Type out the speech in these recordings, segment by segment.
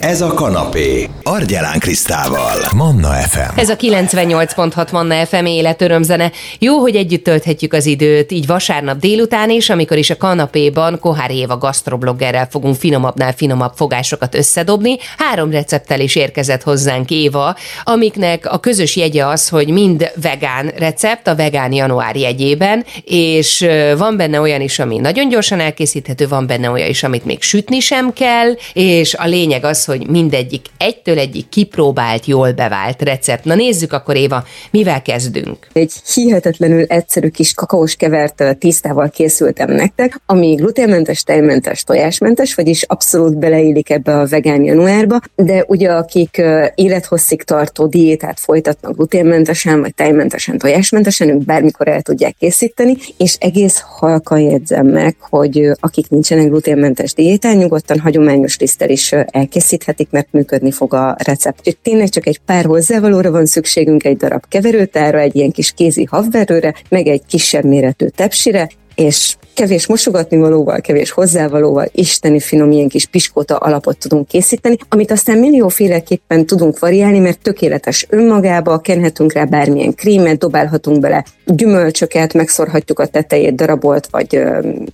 Ez a kanapé. Argyelán Krisztával. Manna FM. Ez a 98.6 Manna FM életörömzene. Jó, hogy együtt tölthetjük az időt, így vasárnap délután is, amikor is a kanapéban Kohári Éva gasztrobloggerrel fogunk finomabbnál finomabb fogásokat összedobni. 3 recepttel is érkezett hozzánk Éva, amiknek a közös jegye az, hogy mind vegán recept a vegán január jegyében, és van benne olyan is, ami nagyon gyorsan elkészíthető, van benne olyan is, amit még sütni sem kell, és a lényeg az, hogy mindegyik egytől egyik kipróbált, jól bevált recept. Na nézzük akkor, Éva, mivel kezdünk? Egy hihetetlenül egyszerű kis kakaós kevert tésztával készültem nektek, ami gluténmentes, tejmentes, tojásmentes, vagyis abszolút beleillik ebbe a vegán januárba, de ugye akik élethosszig tartó diétát folytatnak gluténmentesen, vagy tejmentesen, tojásmentesen, ők bármikor el tudják készíteni, és egész halkan jegyzem meg, hogy akik nincsenek gluténmentes diétán, nyugodtan hagyományos liszttel is elkészíthetik, mert működni fog a recept. Úgyhogy tényleg csak egy pár hozzávalóra van szükségünk, egy darab keverőtálra, egy ilyen kis kézi habverőre, meg egy kisebb méretű tepsire, és kevés mosogatnivalóval, kevés hozzávalóval isteni finom ilyen kis piskóta alapot tudunk készíteni, amit aztán millióféleképpen tudunk variálni, mert tökéletes önmagába, kenhetünk rá bármilyen krémet, dobálhatunk bele gyümölcsöket, megszorhatjuk a tetejét darabolt, vagy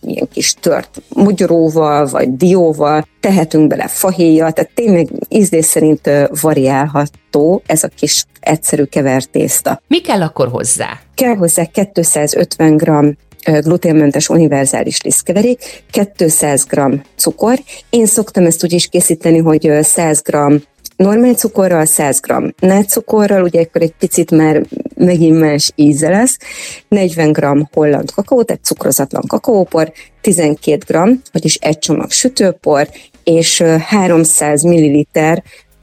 ilyen kis tört mogyoróval, vagy dióval, tehetünk bele fahéjjal, tehát tényleg ízlés szerint variálható ez a kis egyszerű kevertészta. Mi kell akkor hozzá? Kell hozzá 250 g gluténmentes univerzális lisztkeverék, 200 g cukor. Én szoktam ezt úgy is készíteni, hogy 100 g normál cukorral, 100 g nátcukorral, ugye akkor egy picit már megint más íze lesz, 40 g holland kakaó, tehát cukrozatlan kakaópor, 12 g, vagyis egy csomag sütőpor, és 300 ml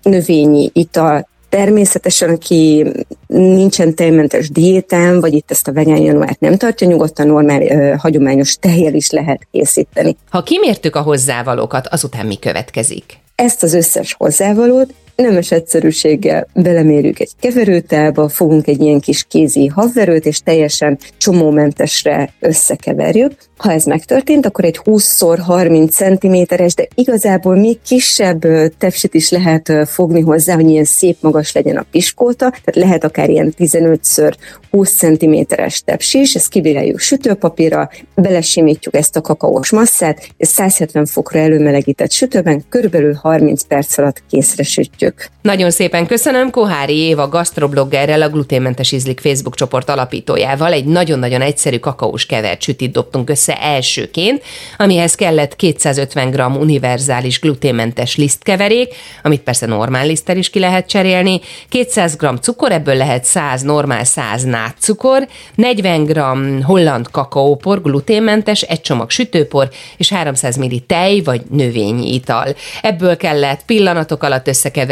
növényi ital. Természetesen, aki nincsen tejmentes diétán, vagy itt ezt a vegán januárt nem tartja, nyugodtan normál, hagyományos tejjel is lehet készíteni. Ha kimértük a hozzávalókat, azután mi következik? Ezt az összes hozzávalót nemes egyszerűséggel belemérjük egy keverőtálba, fogunk egy ilyen kis kézi habverőt, és teljesen csomómentesre összekeverjük. Ha ez megtörtént, akkor egy 20x30 cm-es, de igazából még kisebb tepsit is lehet fogni hozzá, hogy ilyen szép magas legyen a piskóta, tehát lehet akár ilyen 15x20 cm-es tepsi is, ezt kivireljük sütőpapírra, belesimítjuk ezt a kakaós masszát, és 170 fokra előmelegített sütőben körülbelül 30 perc alatt készre sütjük. Nagyon szépen köszönöm Kohári Éva gasztrobloggerrel, a Gluténmentes Ízlik Facebook csoport alapítójával. Egy nagyon-nagyon egyszerű kakaós kevert sütit dobtunk össze elsőként, amihez kellett 250 g univerzális gluténmentes lisztkeverék, amit persze normál liszttel is ki lehet cserélni, 200 g cukor, ebből lehet 100 normál, 100 nátcukor, 40 g holland kakaópor, gluténmentes, egy csomag sütőpor, és 300 ml tej vagy növényi ital. Ebből kellett pillanatok alatt összekeverni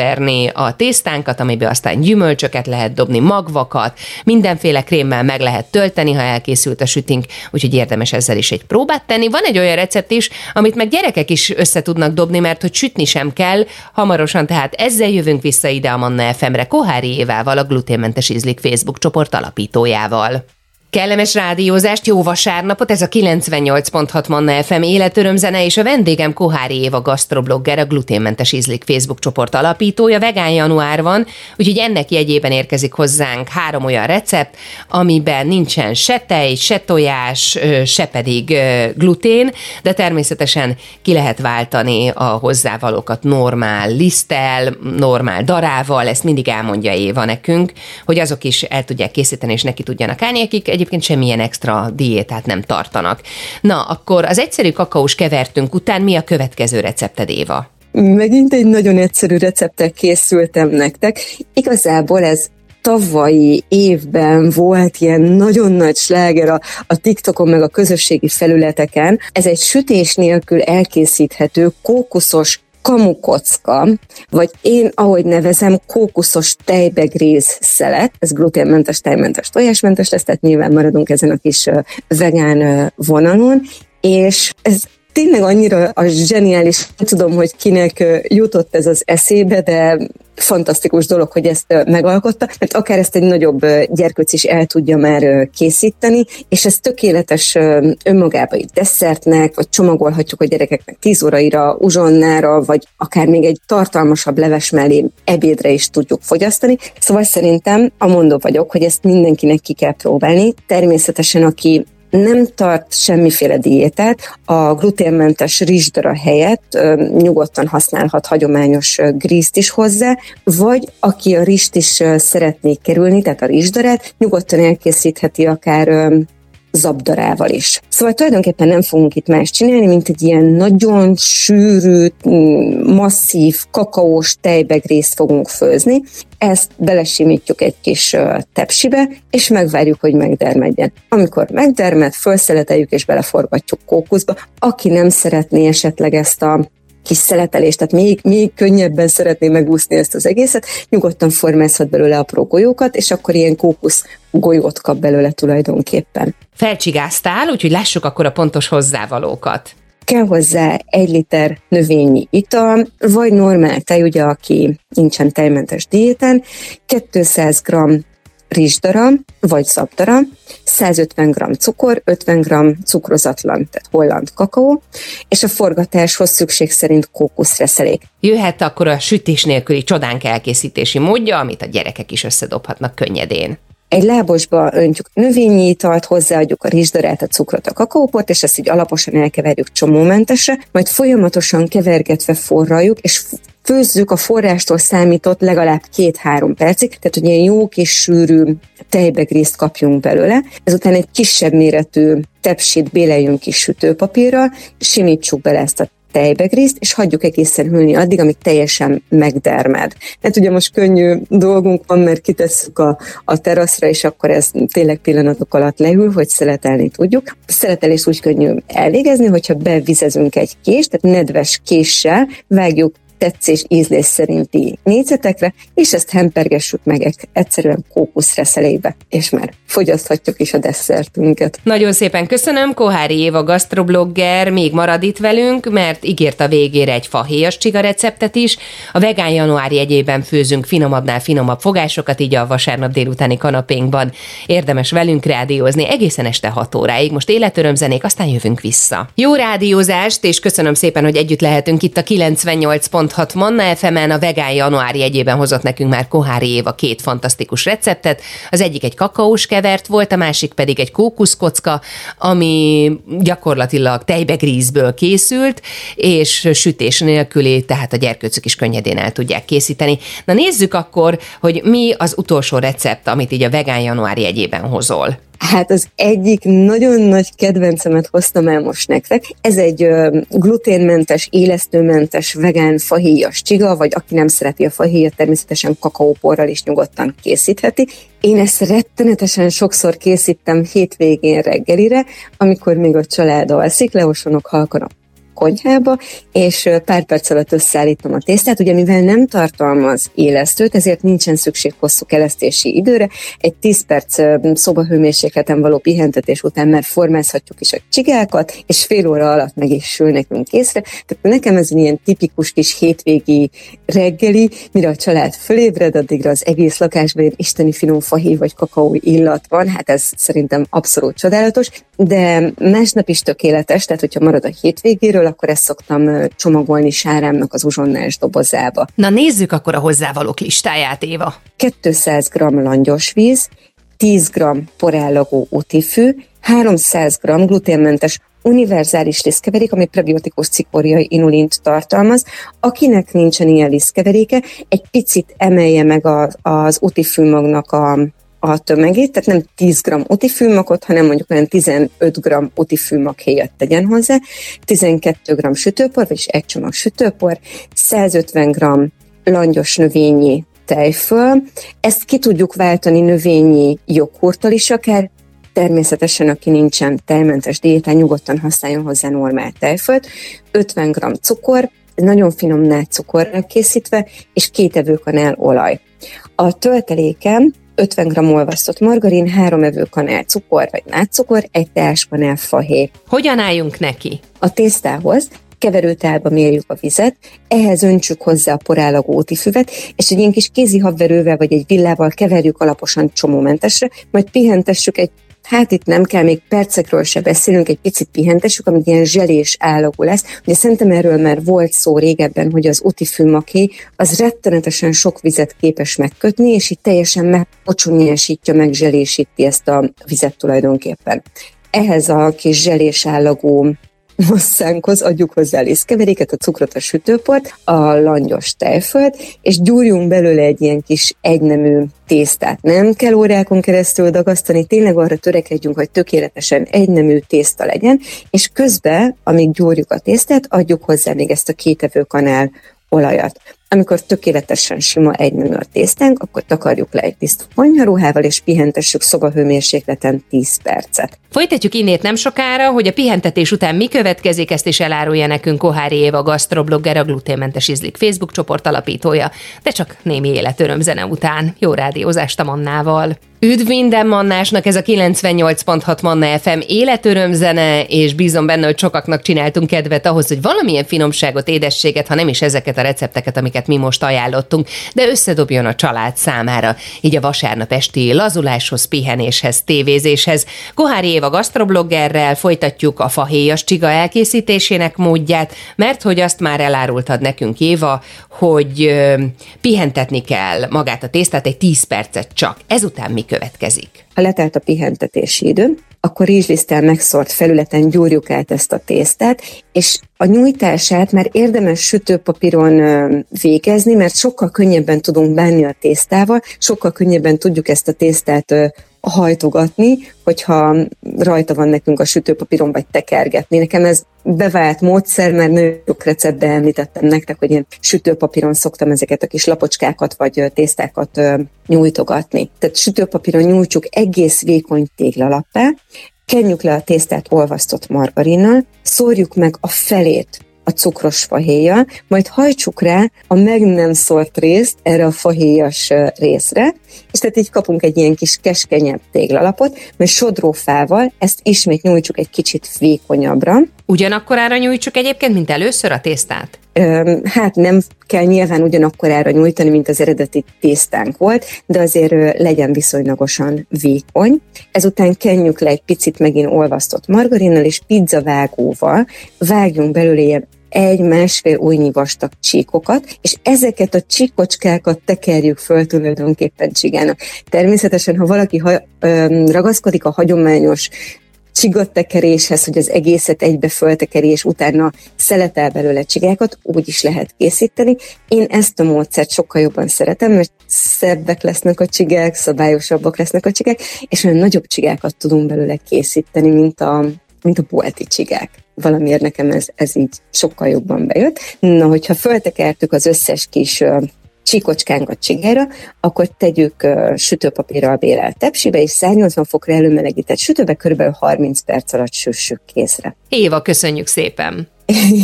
a tésztánkat, amiben aztán gyümölcsöket lehet dobni, magvakat, mindenféle krémmel meg lehet tölteni, ha elkészült a sütink, úgyhogy érdemes ezzel is egy próbát tenni. Van egy olyan recept is, amit meg gyerekek is össze tudnak dobni, mert hogy sütni sem kell hamarosan, tehát ezzel jövünk vissza ide a Manna FM-re Kohári Évával, a Gluténmentes Ízlik Facebook csoport alapítójával. Kellemes rádiózást, jó vasárnapot, ez a 98.6 Manna FM életörömzene, és a vendégem Kohári Éva gasztroblogger, a Gluténmentes Ízlik Facebook csoport alapítója. Vegán január van, úgyhogy ennek jegyében érkezik hozzánk 3 olyan recept, amiben nincsen se tej, se tojás, se pedig glutén, de természetesen ki lehet váltani a hozzávalókat normál liszttel, normál darával, ezt mindig elmondja Éva nekünk, hogy azok is el tudják készíteni, és neki tudjanak állni, akik egyébként semmilyen extra diétát nem tartanak. Na, akkor az egyszerű kakaós kevertünk után mi a következő recepted, Éva? Megint egy nagyon egyszerű recepttel készültem nektek. Igazából ez tavalyi évben volt ilyen nagyon nagy sláger a TikTokon meg a közösségi felületeken. Ez egy sütés nélkül elkészíthető kókuszos kamukocka, vagy én ahogy nevezem, kókuszos tejbegréz szelet, ez gluténmentes, tejmentes, tojásmentes lesz, tehát nyilván maradunk ezen a kis vegán vonalon, és ez Tényleg annyira a zseniális, nem tudom, hogy kinek jutott ez az eszébe, de fantasztikus dolog, hogy ezt megalkotta, mert akár ezt egy nagyobb gyerkőc is el tudja már készíteni, és ez tökéletes önmagába egy desszertnek, vagy csomagolhatjuk a gyerekeknek 10 óraira, uzsonnára, vagy akár még egy tartalmasabb leves mellé ebédre is tudjuk fogyasztani. Szóval szerintem amondó vagyok, hogy ezt mindenkinek ki kell próbálni. Természetesen, aki nem tart semmiféle diétát, a gluténmentes rizsdara helyett nyugodtan használhat hagyományos grízt is hozzá, vagy aki a rizst is szeretné kerülni, tehát a rizsdarát, nyugodtan elkészítheti akár zabdarával is. Szóval tulajdonképpen nem fogunk itt más csinálni, mint egy ilyen nagyon sűrű, masszív, kakaós tejbegrészt fogunk főzni, ezt belesimítjuk egy kis tepsibe, és megvárjuk, hogy megdermedjen. Amikor megdermed, felszeleteljük és beleforgatjuk kókuszba. Aki nem szeretné esetleg ezt a kis szeletelést, tehát még könnyebben szeretné megúszni ezt az egészet, nyugodtan formázhat belőle apró golyókat, és akkor ilyen kókusz golyót kap belőle tulajdonképpen. Felcsigáztál, úgyhogy lássuk akkor a pontos hozzávalókat. Kell hozzá 1 liter növényi ital, vagy normál tej, ugye aki nincsen tejmentes diétán, 200 g rizsdara, vagy zabdara, 150 g cukor, 50 g cukrozatlan, tehát holland kakaó, és a forgatáshoz szükség szerint kókuszreszelék. Jöhet akkor a sütés nélküli csodánk elkészítési módja, amit a gyerekek is összedobhatnak könnyedén. Egy lábosba öntjük növényi italt, hozzáadjuk a rizsdarát, a cukrot, a kakaóport, és ezt így alaposan elkeverjük csomómentesre, majd folyamatosan kevergetve forraljuk, és főzzük a forrástól számított legalább 2-3 percig, tehát hogy ilyen jó kis sűrű tejbegrészt kapjunk belőle. Ezután egy kisebb méretű tepsit béleljünk ki sütőpapírral, simítsuk bele ezt a tejbegrészt, és hagyjuk egészen hűlni addig, amíg teljesen megdermed. Hát ugye most könnyű dolgunk van, mert kitesszük a teraszra, és akkor ez tényleg pillanatok alatt lehűl, hogy szeletelni tudjuk. A szeletelést úgy könnyű elvégezni, hogyha bevizezünk egy kést, tehát nedves késsel vágjuk tetszés ízlés szerinti négyzetekre, és ezt hempergessük meg egyszerűen kókuszreszelébe, és már fogyaszthatjuk is a desszertünket. Nagyon szépen köszönöm, Kohári Éva gasztroblogger még marad itt velünk, mert ígért a végére egy fahéjas csiga receptet is. A vegán január jegyében főzünk finomabbnál finomabb fogásokat, így a vasárnap délutáni kanapénkban. Érdemes velünk rádiózni egészen este 6 óráig. Most életörömzenék, aztán jövünk vissza. Jó rádiózást, és köszönöm szépen, hogy együtt lehetünk itt a 98.6 Manna FM-en. A vegán január jegyében hozott nekünk már Kohári Éva 2 fantasztikus receptet. Az egyik egy kakaós kevert volt, a másik pedig egy kókuszkocka, ami gyakorlatilag tejbegrízből készült, és sütés nélküli, tehát a gyerkőcök is könnyedén el tudják készíteni. Na nézzük akkor, hogy mi az utolsó recept, amit így a vegán január jegyében hozol. Hát az egyik nagyon nagy kedvencemet hoztam el most nektek. Ez egy gluténmentes, élesztőmentes, vegán fahéjas csiga, vagy aki nem szereti a fahéjat, természetesen kakaóporral is nyugodtan készítheti. Én ezt rettenetesen sokszor készítem hétvégén reggelire, amikor még a család alszik, leosonok halkan a konyhába, és pár perc alatt összeállítom a tésztát. Ugye mivel nem tartalmaz élesztőt, ezért nincsen szükség hosszú kelesztési időre. Egy 10 perc szobahőmérsékleten való pihentetés után már formázhatjuk is a csigákat, és fél óra alatt meg is sül nekünk készre. Tehát nekem ez ilyen tipikus kis hétvégi reggeli, mire a család fölébred, addigra az egész lakásban ilyen isteni finom fahéj vagy kakaó illat van. Hát ez szerintem abszolút csodálatos, de másnap is tökéletes, tehát hogyha marad a hétvégéről, akkor ezt szoktam csomagolni sárámnak az uzsonnás dobozába. Na nézzük akkor a hozzávalók listáját, Éva. 200 g langyos víz, 10 g porállagú útifű, 300 g gluténmentes univerzális lisztkeverék, ami prebiotikus cikóriai inulint tartalmaz. Akinek nincsen ilyen lisztkeveréke, egy picit emelje meg az útifűmagnak a tömegét, tehát nem 10 g utifűmagot, hanem mondjuk olyan 15 g utifűmag helyett tegyen hozzá, 12 g sütőpor, vagyis egy csomag sütőpor, 150 g langyos növényi tejföl, ezt ki tudjuk váltani növényi joghurttal is akár, természetesen aki nincsen tejmentes diétán, nyugodtan használjon hozzá normál tejfölt, 50 g cukor, nagyon finom nád cukorra készítve, és 2 evőkanál olaj. A tölteléken 50 g olvasztott margarin, 3 evőkanál cukor vagy nátszukor, 1 teáskanál fahéj. Hogyan álljunk neki? A tésztához keverőtálba mérjük a vizet, ehhez öntsük hozzá a porálagú ótifűvet, és egy ilyen kis kézi habverővel vagy egy villával keverjük alaposan csomómentesre, majd pihentessük egy, hát itt nem kell, még percekről se beszélünk, egy picit pihentessük, amit ilyen zselés állagú lesz. Ugye szerintem erről már volt szó régebben, hogy az ótifűmaké az rettenetesen sok vizet képes megkötni, és így teljesen megpocsonyásítja, megzselésíti ezt a vizet tulajdonképpen. Ehhez a kis zselés állagú masszánkhoz adjuk hozzá lisztkeveréket, a cukrot, a sütőport, a langyos tejfölt, és gyúrjunk belőle egy ilyen kis egynemű tésztát. Nem kell órákon keresztül dagasztani, tényleg arra törekedjünk, hogy tökéletesen egynemű tészta legyen, és közben, amíg gyúrjuk a tésztát, adjuk hozzá még ezt a 2 evőkanál olajat. Amikor tökéletesen sima egynemű a tésztánk, akkor takarjuk le egy tiszta konyharuhával, és pihentessük szobahőmérsékleten 10 percet. Folytatjuk innét nem sokára, hogy a pihentetés után mi következik, ezt is elárulja nekünk Kohári Éva gasztroblogger, a Gluténmentes Ízlik Facebook csoport alapítója, de csak némi életöröm zene után. Jó rádiózást a Mannával! Üdv minden Mannásnak, ez a 98.6 Manna FM életörömzene, és bízom benne, hogy sokaknak csináltunk kedvet ahhoz, hogy valamilyen finomságot, édességet, ha nem is ezeket a recepteket, amiket mi most ajánlottunk, de összedobjon a család számára, így a vasárnap esti lazuláshoz, pihenéshez, tévézéshez. Kohári Éva gasztrobloggerrel folytatjuk a fahéjas csiga elkészítésének módját, mert hogy azt már elárultad nekünk, Éva, hogy pihentetni kell magát a tésztát egy 10 percet csak. Ezután mi következik? Ha letelt a pihentetési idő, akkor rizsliszttel megszórt felületen gyúrjuk át ezt a tésztát, és a nyújtását már érdemes sütőpapíron végezni, mert sokkal könnyebben tudunk bánni a tésztával, sokkal könnyebben tudjuk ezt a tésztát hajtogatni, hogyha rajta van nekünk a sütőpapíron, vagy tekergetni. Nekem ez bevált módszer, mert nagyon sok receptbe említettem nektek, hogy én sütőpapíron szoktam ezeket a kis lapocskákat, vagy tésztákat nyújtogatni. Tehát sütőpapíron nyújtjuk egész vékony téglalappá, kenjük le a tésztát olvasztott margarinnal, szórjuk meg a felét a cukros fahéjjal, majd hajtsuk rá a meg nem szórt részt erre a fahéjas részre, és tehát így kapunk egy ilyen kis keskenyebb téglalapot, majd sodrófával ezt ismét nyújtsuk egy kicsit vékonyabbra. Ugyanakkorára nyújtsuk egyébként, mint először a tésztát? Hát nem kell nyilván ugyanakkorára nyújtani, mint az eredeti tésztánk volt, de azért legyen viszonylagosan vékony. Ezután kenjük le egy picit megint olvasztott margarinnal, és pizzavágóval vágjunk belőle ilyen 1-1,5 ujjnyi vastag csíkokat, és ezeket a csíkocskákat tekerjük föl tulajdonképpen csigának. Természetesen, ha valaki ragaszkodik a hagyományos csigatekeréshez, hogy az egészet egybe föltekeri, és utána szeletel belőle csigákat, úgy is lehet készíteni. Én ezt a módszert sokkal jobban szeretem, mert szebbek lesznek a csigák, szabályosabbak lesznek a csigák, és olyan nagyobb csigákat tudunk belőle készíteni, mint a bolti csigák. Valamiért nekem ez így sokkal jobban bejött. Na, hogyha föltekertük az összes kis csíkocskánkat csigára, akkor tegyük sütőpapírral bélelt tepsibe, és 180 fokra előmelegített sütőbe körülbelül 30 perc alatt süssük készre. Éva, köszönjük szépen!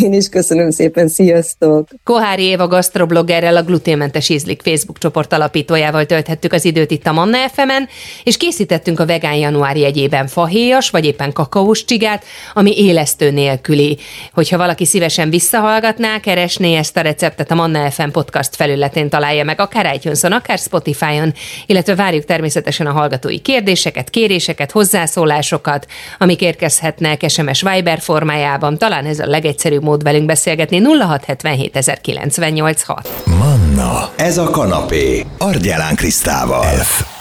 Én is köszönöm szépen, sziasztok! Kohári Éva gasztrobloggerrel, a Gluténmentes Ízlik Facebook csoport alapítójával tölthettük az időt itt a Manna FM-en, és készítettünk a vegán január jegyében fahéjas, vagy éppen kakaós csigát, ami élesztő nélküli. Hogyha valaki szívesen visszahallgatná, keresné ezt a receptet, a Manna FM podcast felületén találja meg, akár iTunes-on, akár Spotify-on, illetve várjuk természetesen a hallgatói kérdéseket, kéréseket, hozzászólásokat, amik érkezhetnek SMS Viber formájában, talán ez a egyszerű mód velünk beszélgetni. 0677 986. Manna, ez a kanapé. Argyelán Krisztával.